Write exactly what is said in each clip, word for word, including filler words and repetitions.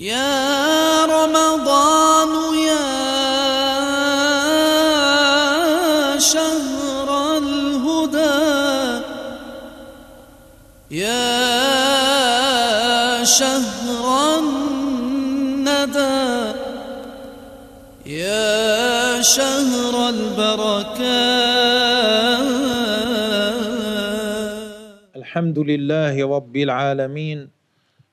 يا رمضان يا شهر الهدى يا شهر الندى يا شهر البركات. الحمد لله رب العالمين،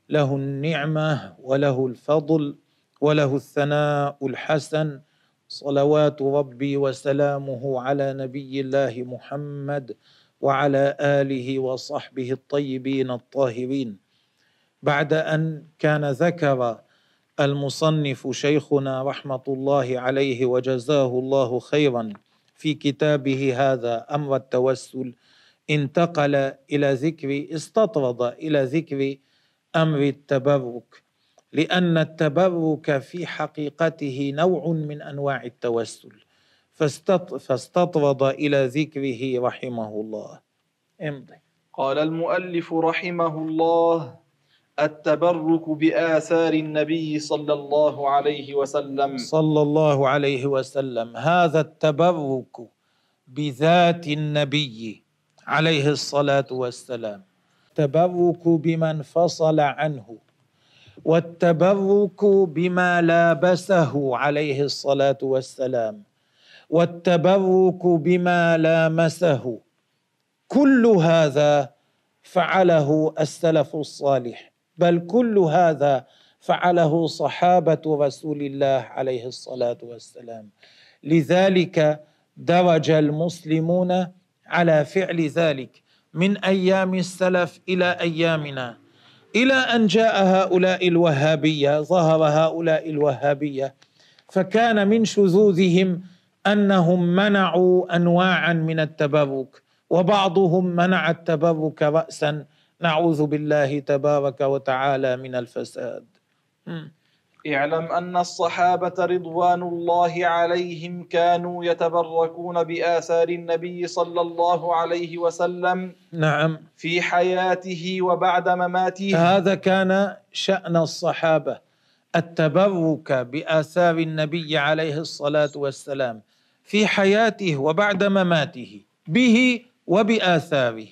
له النعمة وله الفضل وله الثناء الحسن، صلوات ربي وسلامه على نبي الله محمد وعلى آله وصحبه الطيبين الطاهرين. بعد أن كان ذكر المصنف شيخنا رحمة الله عليه وجزاه الله خيرا في كتابه هذا أمر التوسل، انتقل إلى ذكر استطرد إلى ذكر أمر التبرك، لأن التبرك في حقيقته نوع من أنواع التوسل، فاستطرد إلى ذكره رحمه الله. امضي. قال المؤلف رحمه الله: التبرك بآثار النبي صلى الله عليه وسلم صلى الله عليه وسلم هذا التبرك بذات النبي عليه الصلاة والسلام، التبرك بمن فصل عنه، والتبرك بما لابسه عليه الصلاة والسلام، والتبرك بما لامسه، كل هذا فعله السلف الصالح، بل كل هذا فعله صحابة رسول الله عليه الصلاة والسلام، لذلك درج المسلمون على فعل ذلك من أيام السلف إلى أيامنا، إلى أن جاء هؤلاء الوهابية، ظهر هؤلاء الوهابية، فكان من شذوذهم أنهم منعوا أنواعا من التبرك، وبعضهم منع التبرك رأسا، نعوذ بالله تبارك وتعالى من الفساد. م. اعلم أن الصحابة رضوان الله عليهم كانوا يتبركون بآثار النبي صلى الله عليه وسلم، نعم، في حياته وبعد مماته. هذا كان شأن الصحابة، التبرك بآثار النبي عليه الصلاة والسلام في حياته وبعد مماته، به وبآثاره.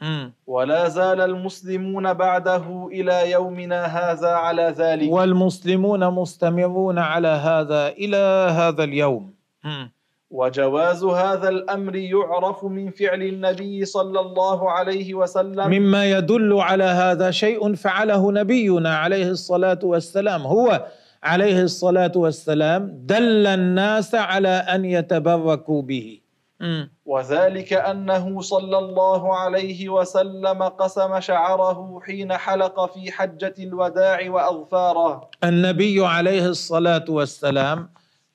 مم. ولا زال المسلمون بعده إلى يومنا هذا على ذلك، والمسلمون مستمرون على هذا إلى هذا اليوم. مم. وجواز هذا الأمر يعرف من فعل النبي صلى الله عليه وسلم، مما يدل على هذا شيء فعله نبينا عليه الصلاة والسلام، هو عليه الصلاة والسلام دل الناس على أن يتبركوا به. مم. وذلك أنه صلى الله عليه وسلم قسم شعره حين حلق في حجة الوداع وأظفاره، النبي عليه الصلاة والسلام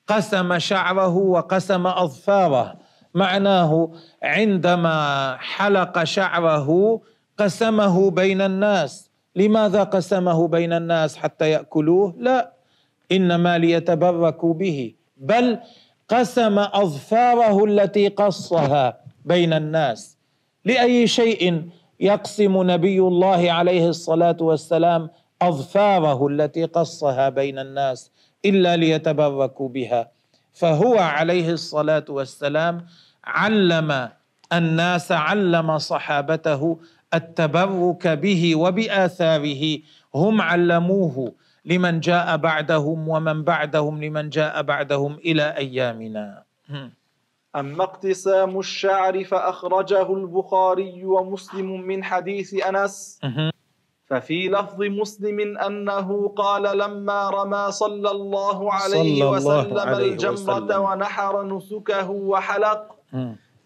قسم شعره وقسم أظفاره، معناه عندما حلق شعره قسمه بين الناس. لماذا قسمه بين الناس؟ حتى يأكلوه؟ لا، إنما ليتبركوا به، بل قسم أظفاره التي قصها بين الناس. لأي شيء يقسم نبي الله عليه الصلاة والسلام أظفاره التي قصها بين الناس إلا ليتبركوا بها؟ فهو عليه الصلاة والسلام علم الناس، علم صحابته التبرك به وبآثاره، هم علموه لمن جاء بعدهم ومن بعدهم لمن جاء بعدهم إلى أيامنا. أما اقتسام الشعر فأخرجه البخاري ومسلم من حديث أنس، ففي لفظ مسلم أنه قال لما رمى صلى الله عليه وسلم الجمرة ونحر نسكه وحلق،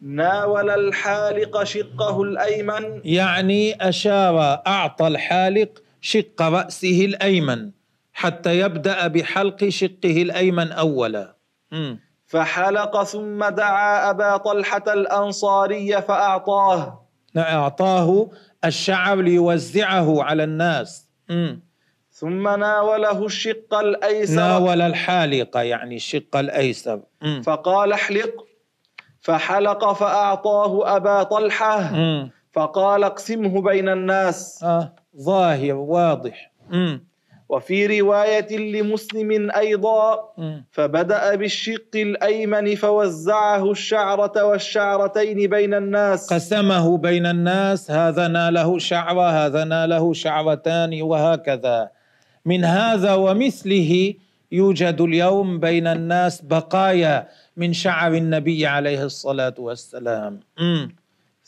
ناول الحالق شقه الأيمن، يعني أشار أعطى الحالق شق رأسه الأيمن حتى يبدأ بحلق شقه الأيمن أولا. م. فحلق ثم دعا أبا طلحة الأنصاري فأعطاه، أعطاه الشعر ليوزعه على الناس. م. ثم ناوله الشق الأيسر، ناول الحالق يعني الشق الأيسر. م. فقال احلق، فحلق فأعطاه أبا طلحة. م. فقال اقسمه بين الناس. آه. ظاهر واضح. م. وفي رواية لمسلم أيضا فبدأ بالشق الأيمن فوزعه الشعرة والشعرتين بين الناس، قسمه بين الناس، هذا ناله شعوة هذا ناله شعوتان وهكذا. من هذا ومثله يوجد اليوم بين الناس بقايا من شعر النبي عليه الصلاة والسلام. مم.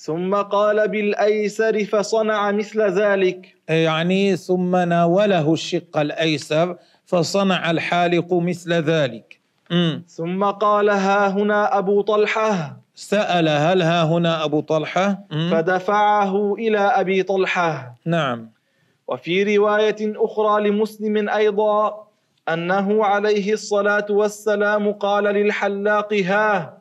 ثم قال بالأيسر فصنع مثل ذلك، يعني ثم ناوله الشق الأيسر فصنع الحالق مثل ذلك. مم. ثم قال ها هنا أبو طلحة، سأل هل ها هنا أبو طلحة؟ مم. فدفعه إلى أبي طلحة. نعم. وفي رواية أخرى لمسلم أيضا أنه عليه الصلاة والسلام قال للحلاق ها،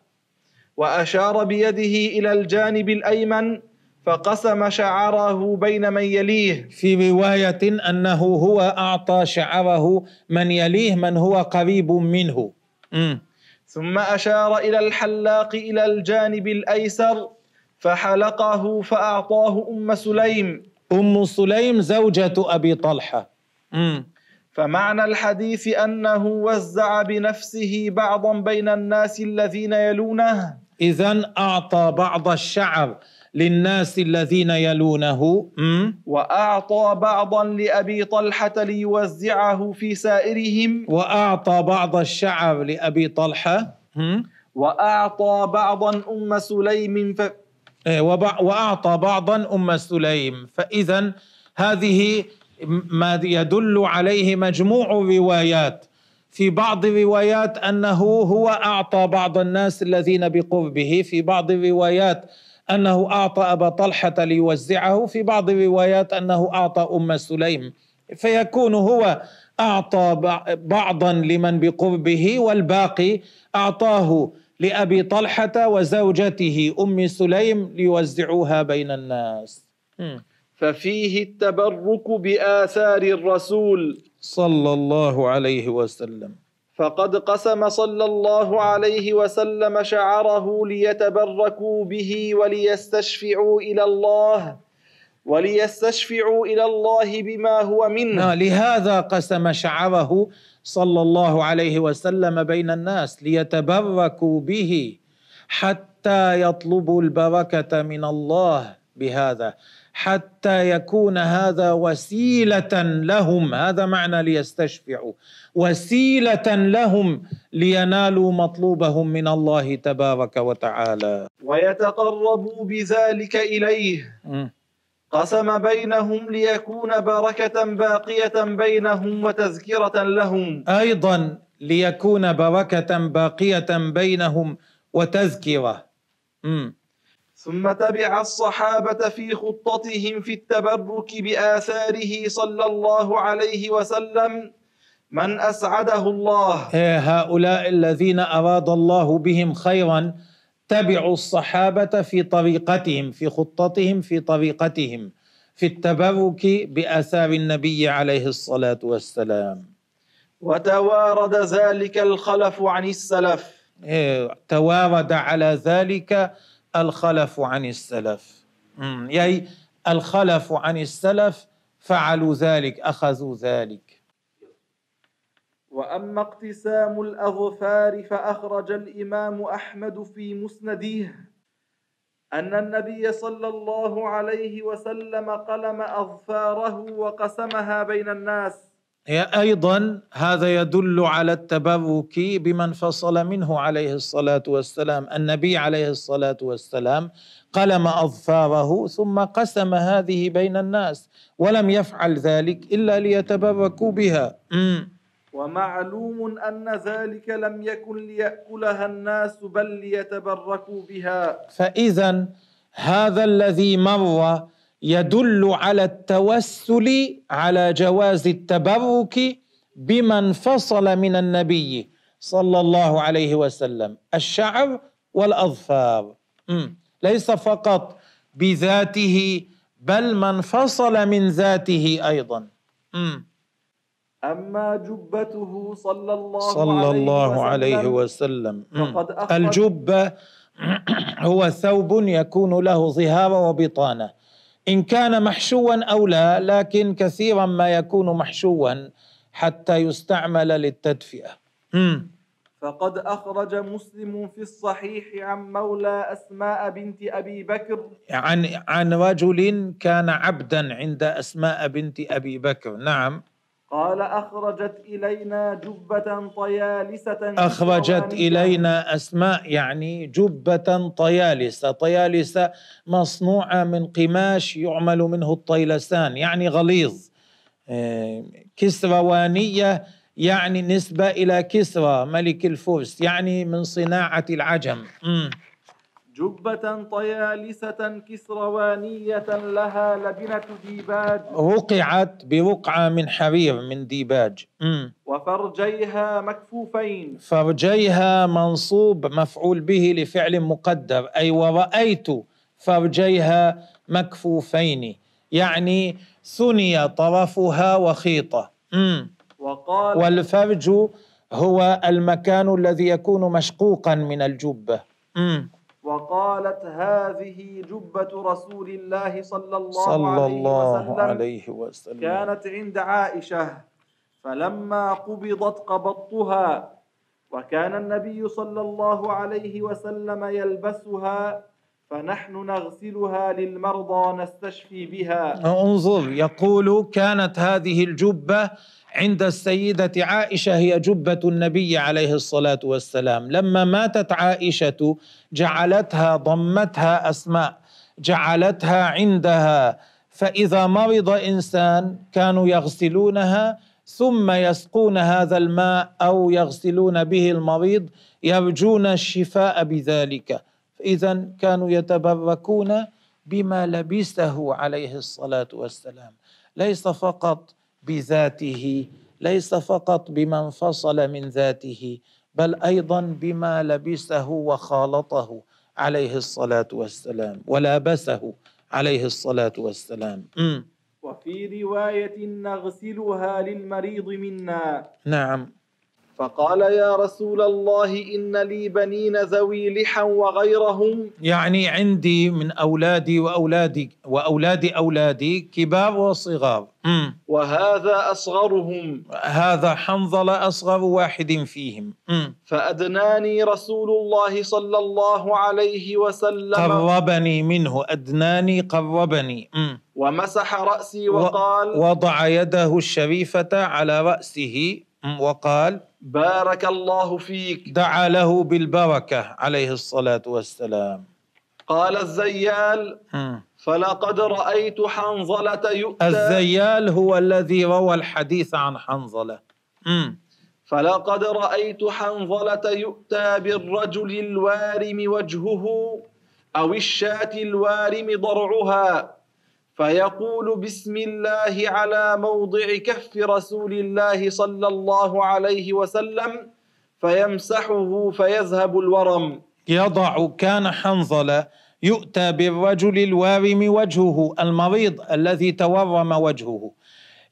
وأشار بيده إلى الجانب الأيمن فقسم شعره بين من يليه. في رواية أنه هو أعطى شعره من يليه من هو قريب منه. م. ثم أشار إلى الحلاق إلى الجانب الأيسر فحلقه فأعطاه أم سليم. أم سليم زوجة أبي طلحة. م. فمعنى الحديث أنه وزع بنفسه بعضا بين الناس الذين يلونه، إذن أعطى بعض الشعر للناس الذين يلونه. م? وأعطى بعضا لأبي طلحة ليوزعه في سائرهم، وأعطى بعض الشعر لأبي طلحة. م? وأعطى بعضا أم سليم ف... وبع... وأعطى بعضا أم سليم. فإذن هذه ما يدل عليه مجموع روايات، في بعض الروايات أنه هو أعطى بعض الناس الذين بقربه، في بعض الروايات أنه أعطى أبا طلحة ليوزعه، في بعض الروايات أنه أعطى أم سليم، فيكون هو أعطى بعضا لمن بقربه والباقي أعطاه لأبي طلحة وزوجته أم سليم ليوزعوها بين الناس. م. ففيه التبرك بآثار الرسول صلى الله عليه وسلم، فقد قسم صلى الله عليه وسلم شعره ليتبركوا به وليستشفعوا إلى الله وليستشفعوا إلى الله بما هو منه. لهذا قسم شعره صلى الله عليه وسلم بين الناس ليتبركوا به حتى يطلبوا البركة من الله بهذا، حتى يكون هذا وسيلة لهم، هذا معنى ليستشفعوا، وسيلة لهم لينالوا مطلوبهم من الله تبارك وتعالى ويتقربوا بذلك إليه. م. قسم بينهم ليكون بركة باقية بينهم وتذكرة لهم، أيضا ليكون بركة باقية بينهم وتذكرة. م. ثم تبع الصحابة في خطتهم في التبرك بآثاره صلى الله عليه وسلم من أسعده الله. هؤلاء الذين أراد الله بهم خيرا تبعوا الصحابة في طريقتهم في خطتهم في طريقتهم في التبرك بآثار النبي عليه الصلاة والسلام. وتوارد ذلك الخلف عن السلف، توارد على ذلك الخلف عن السلف، يعني الخلف عن السلف فعلوا ذلك أخذوا ذلك. وأما اقتسام الأظفار فأخرج الإمام أحمد في مسنده أن النبي صلى الله عليه وسلم قلم أظفاره وقسمها بين الناس. أيضا هذا يدل على التبرك بمن فصل منه عليه الصلاة والسلام. النبي عليه الصلاة والسلام قلم أظفاره ثم قسم هذه بين الناس، ولم يفعل ذلك إلا ليتبركوا بها. م. ومعلوم أن ذلك لم يكن ليأكلها الناس بل ليتبركوا بها. فإذا هذا الذي مر يدل على التوسل على جواز التبرك بمن فصل من النبي صلى الله عليه وسلم الشعر والأظفار، ليس فقط بذاته بل من فصل من ذاته أيضا. أما جبته صلى الله, صلى الله عليه وسلم, عليه وسلم. الجبة هو ثوب يكون له ظهار وبطانة، إن كان محشوا أو لا، لكن كثيرا ما يكون محشوا حتى يستعمل للتدفئة. مم. فقد أخرج مسلم في الصحيح عن مولى أسماء بنت أبي بكر عن عن رجل كان عبدا عند أسماء بنت أبي بكر. نعم. قال أخرجت إلينا جبة طيالسة. أخرجت إلينا أسماء يعني جبة طيالسة. طيالسة مصنوعة من قماش يعمل منه الطيلسان، يعني غليظ. كسروانية يعني نسبة إلى كسرى ملك الفرس، يعني من صناعة العجم. م. جبة طيالسة كسروانية لها لبنة ديباج، رقعت برقعة من حرير من ديباج. م. وفرجيها مكفوفين، فرجيها منصوب مفعول به لفعل مقدر، أي ورأيت فرجيها مكفوفين، يعني ثني طرفها وخيطة. م. وقال والفرج هو المكان الذي يكون مشقوقا من الجبة. م. وقالت هذه جبة رسول الله صلى الله, صلى الله عليه, وسلم عليه وسلم كانت عند عائشة، فلما قبضت قبضتها، وكان النبي صلى الله عليه وسلم يلبسها، فنحن نغسلها للمرضى نستشفي بها. انظر، يقول كانت هذه الجبة عند السيدة عائشة، هي جبة النبي عليه الصلاة والسلام. لما ماتت عائشة جعلتها، ضمتها أسماء، جعلتها عندها، فإذا مرض إنسان كانوا يغسلونها ثم يسقون هذا الماء أو يغسلون به المريض يرجون الشفاء بذلك. إذن كانوا يتبركون بما لبسه عليه الصلاة والسلام، ليس فقط بذاته، ليس فقط بما انفصل من ذاته، بل أيضا بما لبسه وخالطه عليه الصلاة والسلام ولابسه عليه الصلاة والسلام. م. وفي رواية نغسلها للمريض منا. نعم. فقال يا رسول الله إن لي بنين ذوي لحى وغيرهم، يعني عندي من أولادي وأولادي وأولاد أولادي كبار وصغار. م. وهذا أصغرهم، هذا حنظلة أصغر واحد فيهم. م. فأدناني رسول الله صلى الله عليه وسلم، قربني منه، أدناني قربني. م. ومسح رأسي وقال، وضع يده الشريفة على رأسه وقال بارك الله فيك، دعا له بالبركة عليه الصلاة والسلام. قال الزيال م. فلقد رأيت حنظلة يؤتى. الزيال هو الذي روى الحديث عن حنظلة. م. فلقد رأيت حنظلة يؤتى بالرجل الوارم وجهه أو الشاة الوارم ضرعها، فيقول بسم الله على موضع كف رسول الله صلى الله عليه وسلم، فيمسحه فيذهب الورم. يضع، كان حنظلة يؤتى بالرجل الوارم وجهه، المريض الذي تورم وجهه،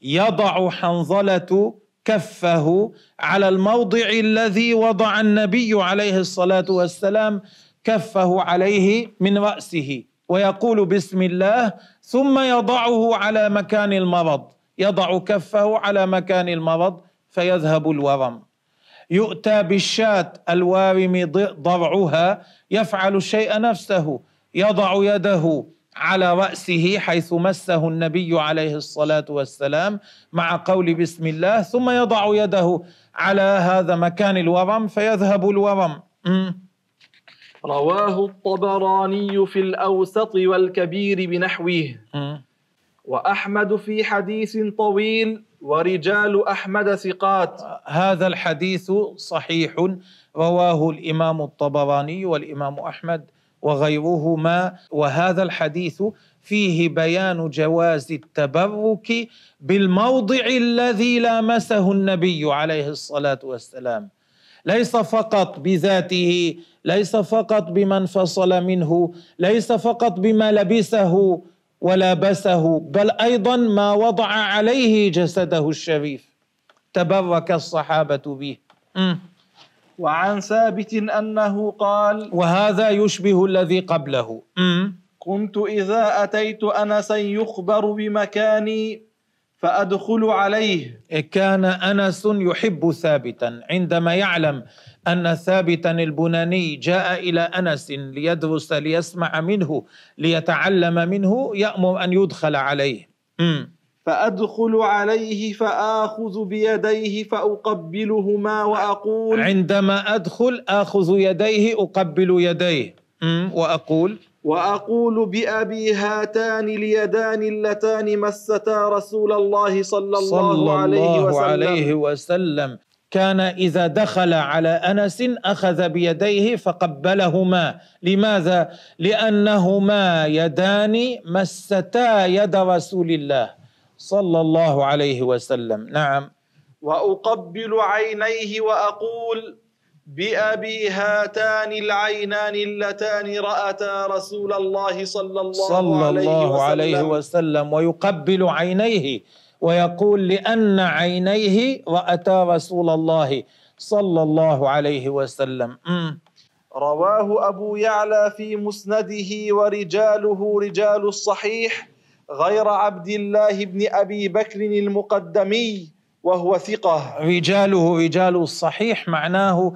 يضع حنظلة كفه على الموضع الذي وضع النبي عليه الصلاة والسلام كفه عليه من رأسه، ويقول بسم الله، ثم يضعه على مكان المرض، يضع كفه على مكان المرض فيذهب الورم. يؤتى بالشاة الوارم ضرعها، يفعل الشيء نفسه، يضع يده على رأسه حيث مسه النبي عليه الصلاة والسلام مع قول بسم الله، ثم يضع يده على هذا مكان الورم فيذهب الورم. م. رواه الطبراني في الأوسط والكبير بنحوه، وأحمد في حديث طويل، ورجال أحمد ثقات. هذا الحديث صحيح، رواه الإمام الطبراني والإمام أحمد وغيرهما. وهذا الحديث فيه بيان جواز التبرك بالموضع الذي لامسه النبي عليه الصلاة والسلام، ليس فقط بذاته، ليس فقط بما انفصل منه، ليس فقط بما لبسه ولابسه، بل أيضا ما وضع عليه جسده الشريف. تبرك الصحابة به. م. وعن ثابت أنه قال، وهذا يشبه الذي قبله. م. قمت إذا أتيت أنسا يخبر بمكاني فأدخل عليه. كان أنس يحب ثابتا، عندما يعلم أن ثابتا البناني جاء إلى أنس ليدرس ليسمع منه ليتعلم منه يأمر أن يدخل عليه. م. فأدخل عليه فآخذ بيديه فأقبلهما وأقول، عندما أدخل آخذ يديه أقبل يديه وأقول وأقول بأبي هاتان اليدان اللتان مستا رسول الله صلى الله عليه وسلم, عليه وسلم. كان إذا دخل على أنس أخذ بيديه فقبلهما. لماذا؟ لأنهما يدان مستا يد رسول الله صلى الله عليه وسلم. نعم. وأقبل عينيه وأقول بأبي هاتان العينان اللتان رأتا رسول الله صلى الله, صلى الله عليه, وسلم. عليه وسلم. ويقبل عينيه ويقول لأن عينيه رأتا رسول الله صلى الله عليه وسلم. م. رواه أبو يعلى في مسنده ورجاله رجال الصحيح غير عبد الله بن أبي بكر المقدمي وهو ثقة. رجاله رجال الصحيح معناه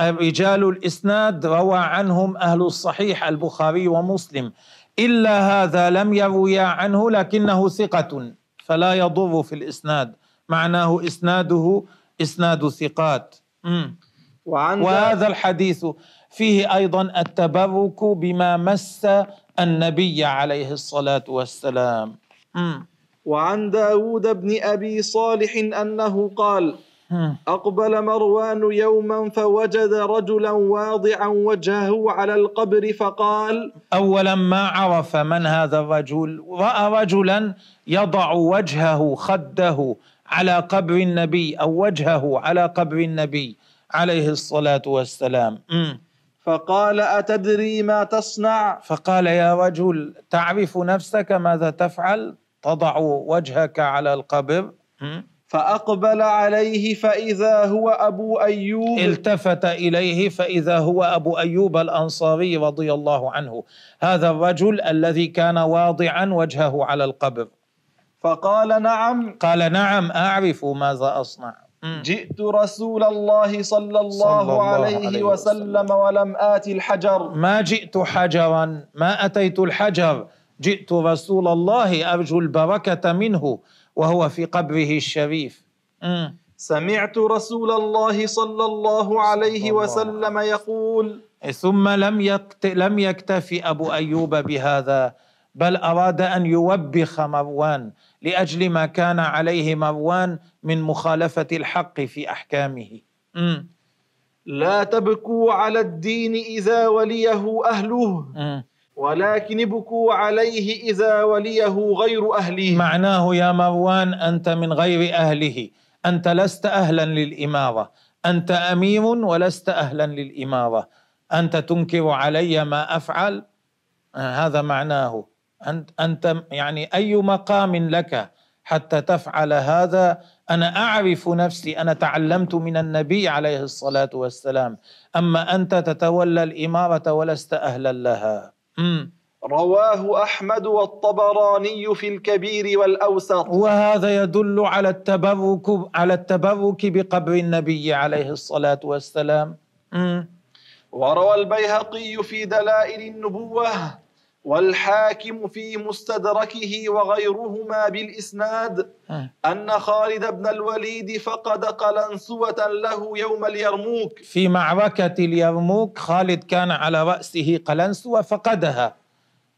رجال الإسناد روى عنهم أهل الصحيح البخاري ومسلم، إلا هذا لم يروي عنه لكنه ثقة فلا يضر في الإسناد، معناه إسناده إسناد ثقات. وهذا الحديث فيه أيضا التبرك بما مس النبي عليه الصلاة والسلام. م. وعن داود بن أبي صالح أنه قال أقبل مروان يوما فوجد رجلا واضعا وجهه على القبر فقال، أولا ما عرف من هذا الرجل، رأى رجلا يضع وجهه خده على قبر النبي أو وجهه على قبر النبي عليه الصلاة والسلام. م. فقال أتدري ما تصنع؟ فقال يا رجل تعرف نفسك ماذا تفعل؟ تضع وجهك على القبر. فأقبل عليه فإذا هو أبو أيوب، التفت إليه فإذا هو أبو أيوب الأنصاري رضي الله عنه، هذا الرجل الذي كان واضعا وجهه على القبر. فقال نعم، قال نعم أعرف ماذا أصنع. جئت رسول الله صلى الله, صلى الله عليه, عليه وسلم, وسلم ولم آتي الحجر، ما جئت حجرا، ما أتيت الحجر، جئت رسول الله أرجو البركة منه وهو في قبره الشريف. م. سمعت رسول الله صلى الله عليه الله وسلم يقول، ثم لم يكت... لم يكتفي أبو أيوب بهذا، بل أراد أن يوبخ مروان لأجل ما كان عليه مروان من مخالفة الحق في أحكامه. م. لا تبكوا على الدين إذا وليه أهله م. ولكن ابكوا عليه إذا وليه غير أهله، معناه يا مروان أنت من غير أهله، أنت لست أهلا للإمارة، أنت أمير ولست أهلا للإمارة، أنت تنكر علي ما أفعل، هذا معناه أنت يعني أي مقام لك حتى تفعل هذا. أنا أعرف نفسي، أنا تعلمت من النبي عليه الصلاة والسلام، أما أنت تتولى الإمارة ولست أهلا لها. مم. رواه أحمد والطبراني في الكبير والأوسط. وهذا يدل على التبرك على التبرك بقبر النبي عليه الصلاة والسلام. مم. وروى البيهقي في دلائل النبوة والحاكم في مستدركه وغيرهما بالإسناد مم. أن خالد بن الوليد فقد قلنسوة له يوم اليرموك، في معركة اليرموك خالد كان على رأسه قلنسوة فقدها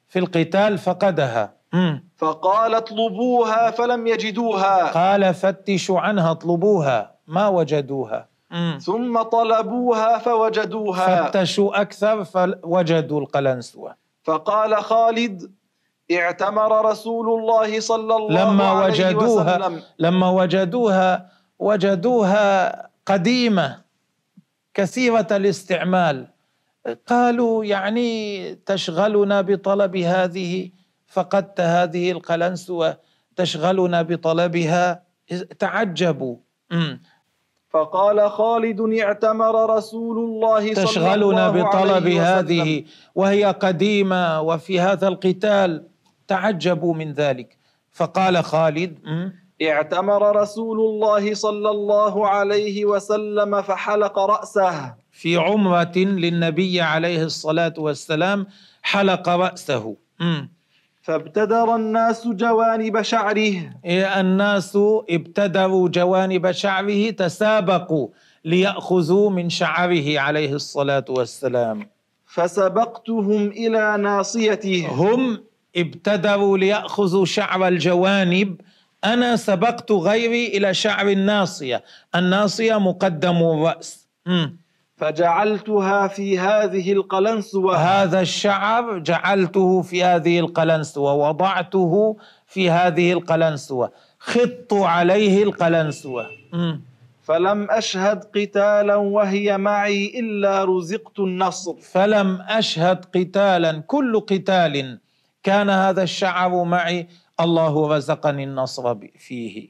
في القتال، فقدها مم. فقال اطلبوها فلم يجدوها، قال فتشوا عنها اطلبوها ما وجدوها. مم. ثم طلبوها فوجدوها، فتشوا أكثر فوجدوا القلنسوة. فقال خالد اعتمر رسول الله صلى الله لما عليه وجدوها وسلم، لما وجدوها وجدوها قديمة كثيرة الاستعمال، قالوا يعني تشغلنا بطلب هذه، فقدت هذه القلنسوة تشغلنا بطلبها، تعجبوا. فقال خالد اعتمر رسول الله صلى الله عليه وسلم. تشغلنا بطلب هذه وهي قديمة، وفي هذا القتال تعجبوا من ذلك. فقال خالد اعتمر رسول الله صلى الله عليه وسلم فحلق رأسه. في عمرة للنبي عليه الصلاة والسلام حلق رأسه. م. فابتدر الناس جوانب شعره. الناس ابتدروا جوانب شعره، تسابقوا ليأخذوا من شعره عليه الصلاة والسلام. فسبقتهم إلى ناصيته. هم ابتدروا ليأخذوا شعر الجوانب، أنا سبقت غيري إلى شعر الناصية، الناصية مقدم الرأس. م. فجعلتها في هذه القلنسوة. هذا الشعر جعلته في هذه القلنسوة، وضعته في هذه القلنسوة، خط عليه القلنسوة. م. فلم أشهد قتالا وهي معي إلا رزقت النصر. فلم أشهد قتالا، كل قتال كان هذا الشعر معي الله رزقني النصر فيه،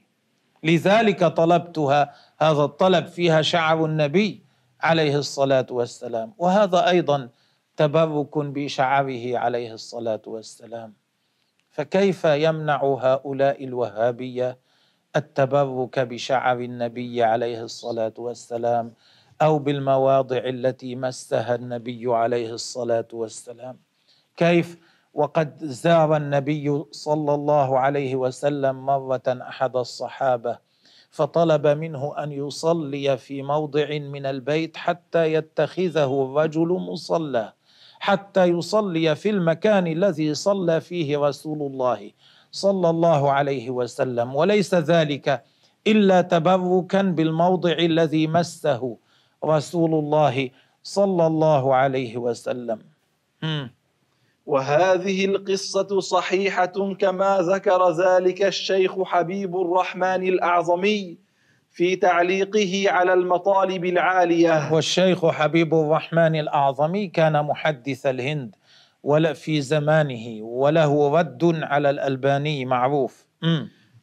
لذلك طلبتها. هذا الطلب فيها شعر النبي عليه الصلاة والسلام، وهذا أيضا تبرك بشعره عليه الصلاة والسلام. فكيف يمنع هؤلاء الوهابية التبرك بشعر النبي عليه الصلاة والسلام، أو بالمواضع التي مسها النبي عليه الصلاة والسلام؟ كيف وقد زار النبي صلى الله عليه وسلم مرة أحد الصحابة، فطلب منه أن يصلي في موضع من البيت حتى يتخذه الرجل مصلى، حتى يصلي في المكان الذي صلى فيه رسول الله صلى الله عليه وسلم، وليس ذلك إلا تبركا بالموضع الذي مسه رسول الله صلى الله عليه وسلم. م. وهذه القصة صحيحة كما ذكر ذلك الشيخ حبيب الرحمن الأعظمي في تعليقه على المطالب العالية. والشيخ حبيب الرحمن الأعظمي كان محدث الهند ولا في زمانه، وله رد على الألباني معروف. م.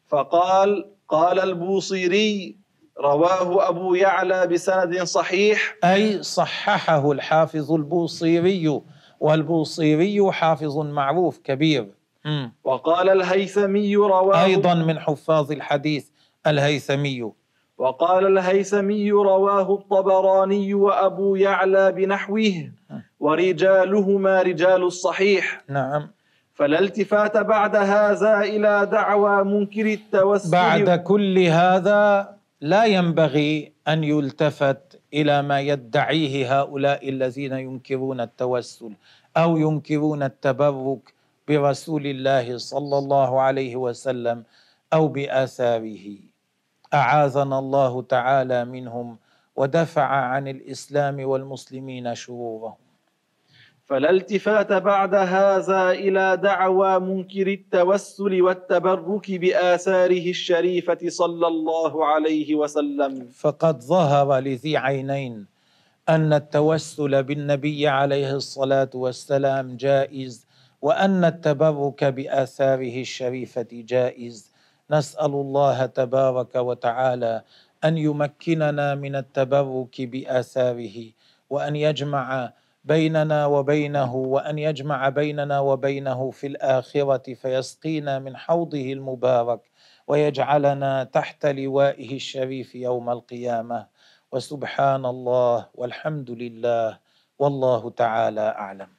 فقال قال البوصيري رواه أبو يعلى بسند صحيح، أي صححه الحافظ البوصيري، والبوصيري حافظ معروف كبير. م. وقال الهيثمي رواه، أيضا من حفاظ الحديث الهيثمي. وقال الهيثمي رواه الطبراني وأبو يعلى بنحوه، ورجالهما رجال الصحيح. نعم. فلا التفات بعد هذا إلى دعوى منكر التوسل. بعد كل هذا لا ينبغي أن يلتفت إلى ما يدعيه هؤلاء الذين ينكرون التوسل أو ينكرون التبرك برسول الله صلى الله عليه وسلم أو بآثاره. أعاذنا الله تعالى منهم ودفع عن الإسلام والمسلمين شرورهم. فلا التفات بعد هذا إلى دعوى منكر التوسل والتبرك بآثاره الشريفة صلى الله عليه وسلم. فقد ظهر لذي عينين أن التوسل بالنبي عليه الصلاة والسلام جائز، وأن التبرك بآثاره الشريفة جائز. نسأل الله تبارك وتعالى أن يمكننا من التبرك بآثاره، وأن يجمع بيننا وبينه، وأن يجمع بيننا وبينه في الآخرة، فيسقينا من حوضه المبارك، ويجعلنا تحت لوائه الشريف يوم القيامة. وسبحان الله والحمد لله والله تعالى أعلم.